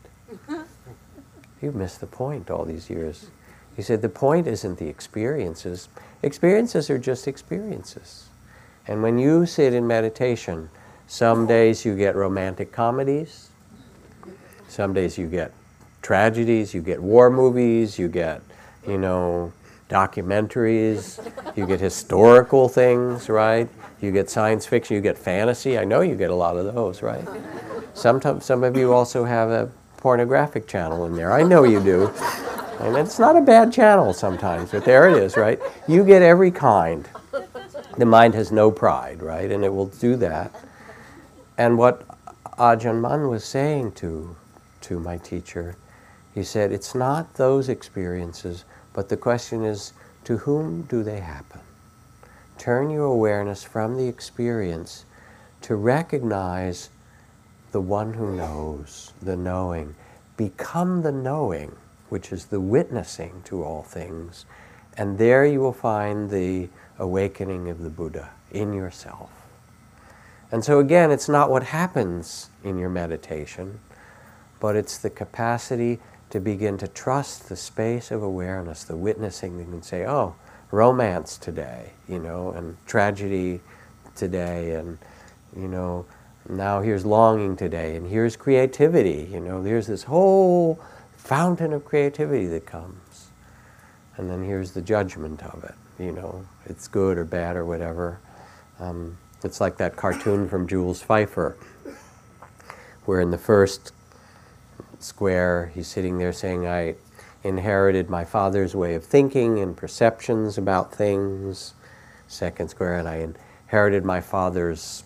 You've missed the point all these years." He said, "The point isn't the experiences. Experiences are just experiences. And when you sit in meditation, some days you get romantic comedies, some days you get tragedies, you get war movies, you get, you know, documentaries, you get historical things, right? You get science fiction, you get fantasy. I know you get a lot of those, right? Sometimes some of you also have a pornographic channel in there. I know you do. And it's not a bad channel sometimes, but there it is, right? You get every kind. The mind has no pride, right? And it will do that. And what Ajahn Mun was saying to, to my teacher, he said, it's not those experiences, but the question is, to whom do they happen? Turn your awareness from the experience to recognize the one who knows, the knowing. Become the knowing, which is the witnessing to all things. And there you will find the awakening of the Buddha in yourself. And so again, it's not what happens in your meditation, but it's the capacity to begin to trust the space of awareness, the witnessing. You can say, oh, romance today, you know, and tragedy today, and, you know, now here's longing today, and here's creativity, you know, there's this whole fountain of creativity that comes. And then here's the judgment of it, you know, it's good or bad or whatever. Um, it's like that cartoon from Jules Pfeiffer, where in the first square he's sitting there saying, I inherited my father's way of thinking and perceptions about things. Second square, and I inherited my father's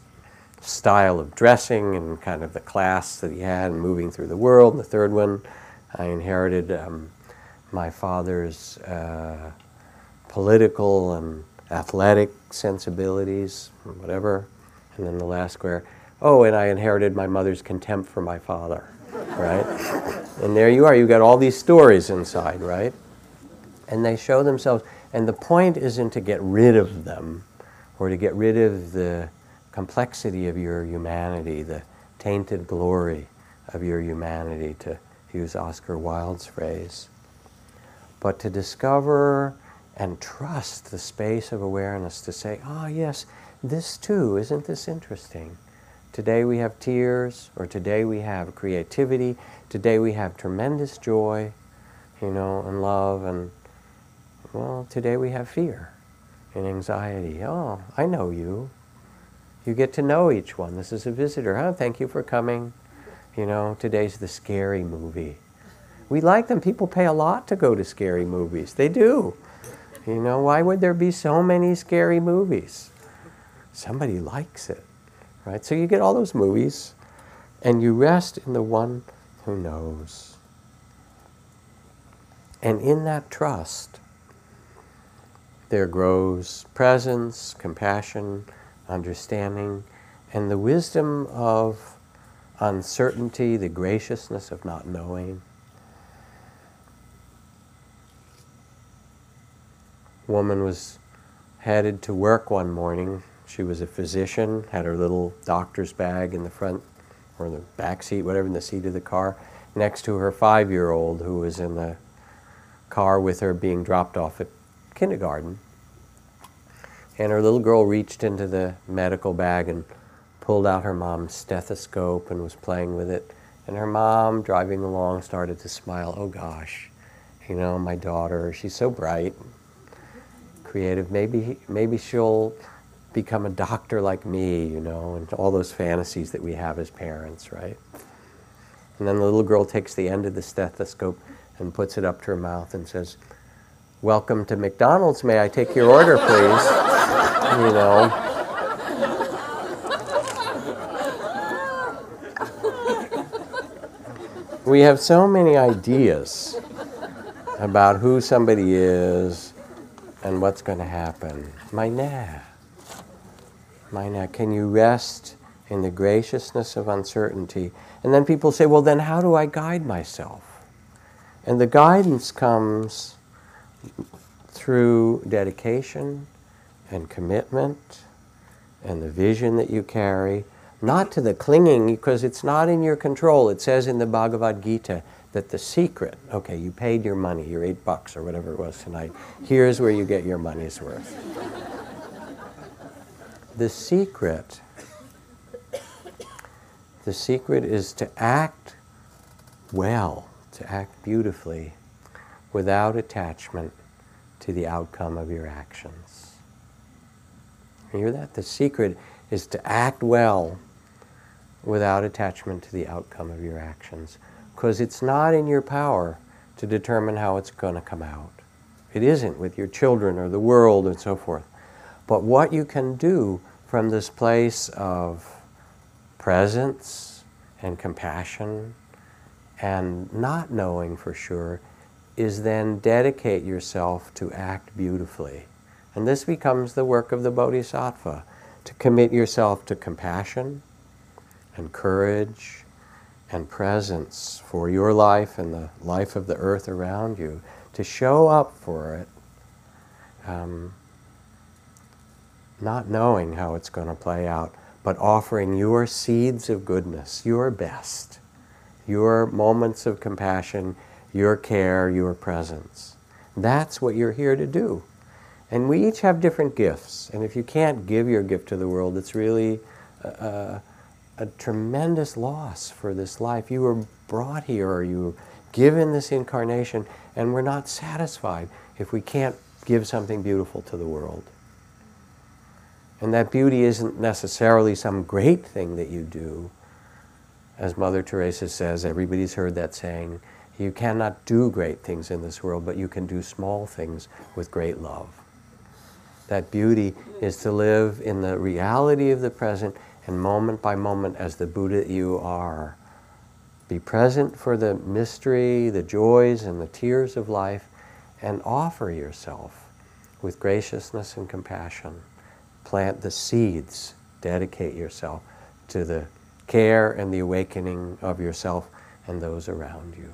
style of dressing and kind of the class that he had and moving through the world. And the third one, I inherited um, my father's uh, political and athletic sensibilities, or whatever. And then the last square, oh, and I inherited my mother's contempt for my father, right? And there you are, you've got all these stories inside, right? And they show themselves, and the point isn't to get rid of them, or to get rid of the complexity of your humanity, the tainted glory of your humanity, to use Oscar Wilde's phrase, but to discover and trust the space of awareness to say, ah, yes, this too, isn't this interesting? Today we have tears, or today we have creativity, today we have tremendous joy, you know, and love, and, well, today we have fear and anxiety. Oh, I know you. You get to know each one. This is a visitor. Huh? Thank you for coming. You know, today's the scary movie. We like them. People pay a lot to go to scary movies. They do. You know, why would there be so many scary movies? Somebody likes it, right? So you get all those movies, and you rest in the one who knows. And in that trust, there grows presence, compassion, understanding, and the wisdom of uncertainty, the graciousness of not knowing. A woman was headed to work one morning. She was a physician, had her little doctor's bag in the front, or the back seat, whatever, in the seat of the car, next to her five-year-old who was in the car with her being dropped off at kindergarten. And her little girl reached into the medical bag and pulled out her mom's stethoscope and was playing with it. And her mom, driving along, started to smile. Oh gosh, you know, my daughter, she's so bright, creative. Maybe, maybe she'll become a doctor like me, you know, and all those fantasies that we have as parents, right? And then the little girl takes the end of the stethoscope and puts it up to her mouth and says, "Welcome to McDonald's, may I take your order, please?" You know. We have so many ideas about who somebody is and what's going to happen. Maina, Maina, can you rest in the graciousness of uncertainty? And then people say, well, then how do I guide myself? And the guidance comes through dedication and commitment and the vision that you carry. Not to the clinging, because it's not in your control. It says in the Bhagavad Gita that the secret, okay, you paid your money, your eight bucks or whatever it was tonight, here's where you get your money's worth. The secret, the secret is to act well, to act beautifully, without attachment to the outcome of your actions. You hear that? The secret is to act well, without attachment to the outcome of your actions. Because it's not in your power to determine how it's going to come out. It isn't with your children or the world and so forth. But what you can do from this place of presence and compassion and not knowing for sure is then dedicate yourself to act beautifully. And this becomes the work of the Bodhisattva, to commit yourself to compassion and courage and presence for your life and the life of the earth around you, to show up for it, um, not knowing how it's going to play out, but offering your seeds of goodness, your best, your moments of compassion, your care, your presence. That's what you're here to do. And we each have different gifts. And if you can't give your gift to the world, it's really a, a tremendous loss for this life. You were brought here, or you were given this incarnation, and we're not satisfied if we can't give something beautiful to the world. And that beauty isn't necessarily some great thing that you do. As Mother Teresa says, everybody's heard that saying, you cannot do great things in this world, but you can do small things with great love. That beauty is to live in the reality of the present and moment by moment as the Buddha you are. Be present for the mystery, the joys and the tears of life, and offer yourself with graciousness and compassion. Plant the seeds, dedicate yourself to the care and the awakening of yourself and those around you.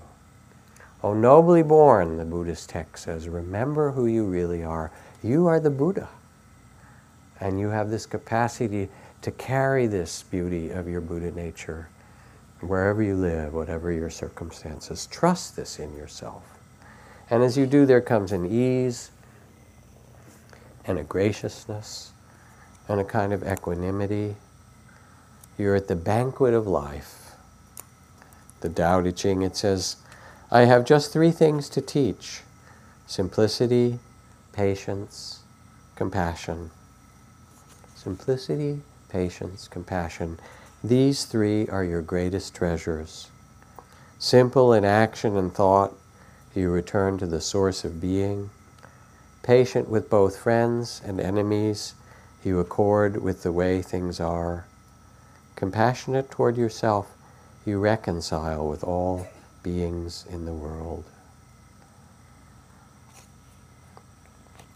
O nobly born, the Buddhist text says, remember who you really are. You are the Buddha, and you have this capacity to carry this beauty of your Buddha nature wherever you live, whatever your circumstances. Trust this in yourself. And as you do, there comes an ease and a graciousness and a kind of equanimity. You're at the banquet of life. The Tao Te Ching, it says, I have just three things to teach: simplicity, patience, compassion. Simplicity, patience, compassion. These three are your greatest treasures. Simple in action and thought, you return to the source of being. Patient with both friends and enemies, you accord with the way things are. Compassionate toward yourself, you reconcile with all beings in the world.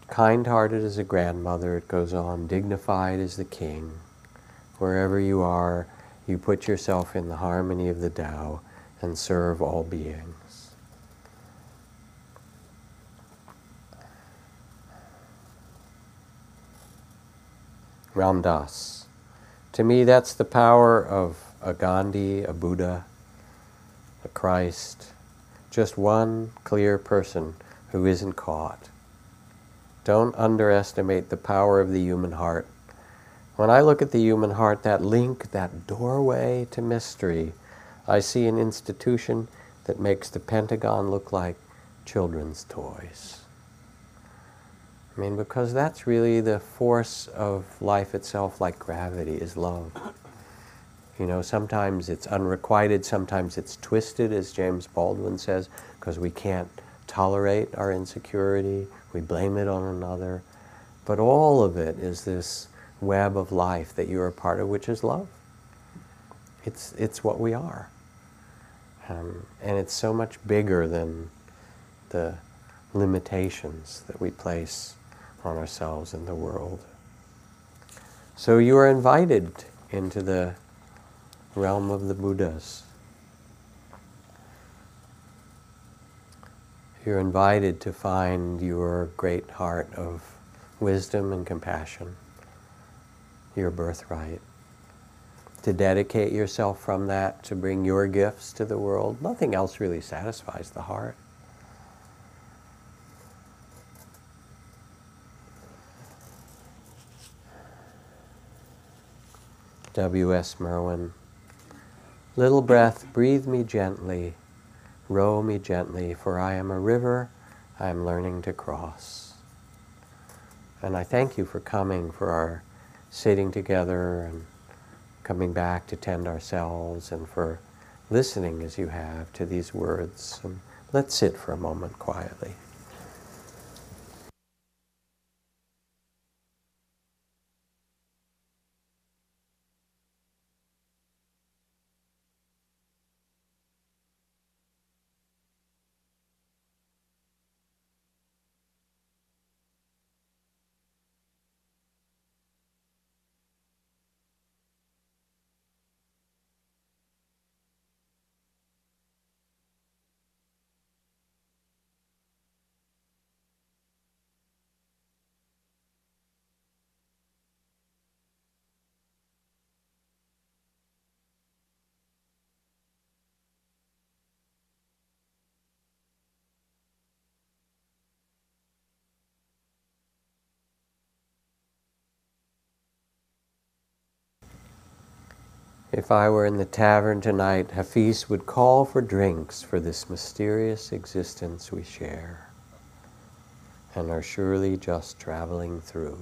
Kind-hearted as a grandmother, it goes on, dignified as the king. Wherever you are, you put yourself in the harmony of the Tao and serve all beings. Ram Dass. To me, that's the power of a Gandhi, a Buddha, a Christ. Just one clear person who isn't caught. Don't underestimate the power of the human heart. When I look at the human heart, that link, that doorway to mystery, I see an institution that makes the Pentagon look like children's toys. I mean, because that's really the force of life itself, like gravity, is love. You know, sometimes it's unrequited, sometimes it's twisted, as James Baldwin says, because we can't tolerate our insecurity, we blame it on another. But all of it is this web of life that you are a part of, which is love. It's, it's what we are. Um, and it's so much bigger than the limitations that we place on ourselves and the world. So you are invited into the realm of the Buddhas. You're invited to find your great heart of wisdom and compassion, your birthright, to dedicate yourself from that, to bring your gifts to the world. Nothing else really satisfies the heart. W S Merwin. Little breath, breathe me gently, row me gently, for I am a river I am learning to cross. And I thank you for coming, for our sitting together and coming back to tend ourselves, and for listening as you have to these words. And let's sit for a moment quietly. If I were in the tavern tonight, Hafiz would call for drinks for this mysterious existence we share and are surely just traveling through.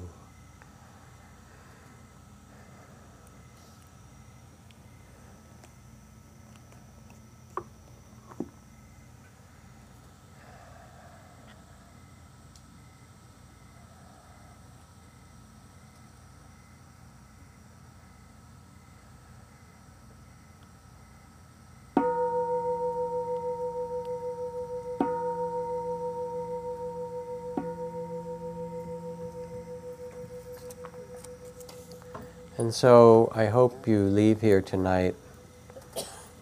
And so I hope you leave here tonight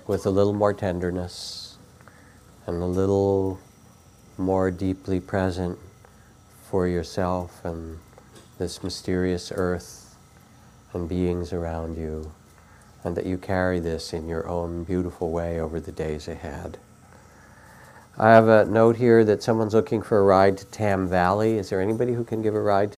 with a little more tenderness and a little more deeply present for yourself and this mysterious earth and beings around you, and that you carry this in your own beautiful way over the days ahead. I have a note here that someone's looking for a ride to Tam Valley. Is there anybody who can give a ride to?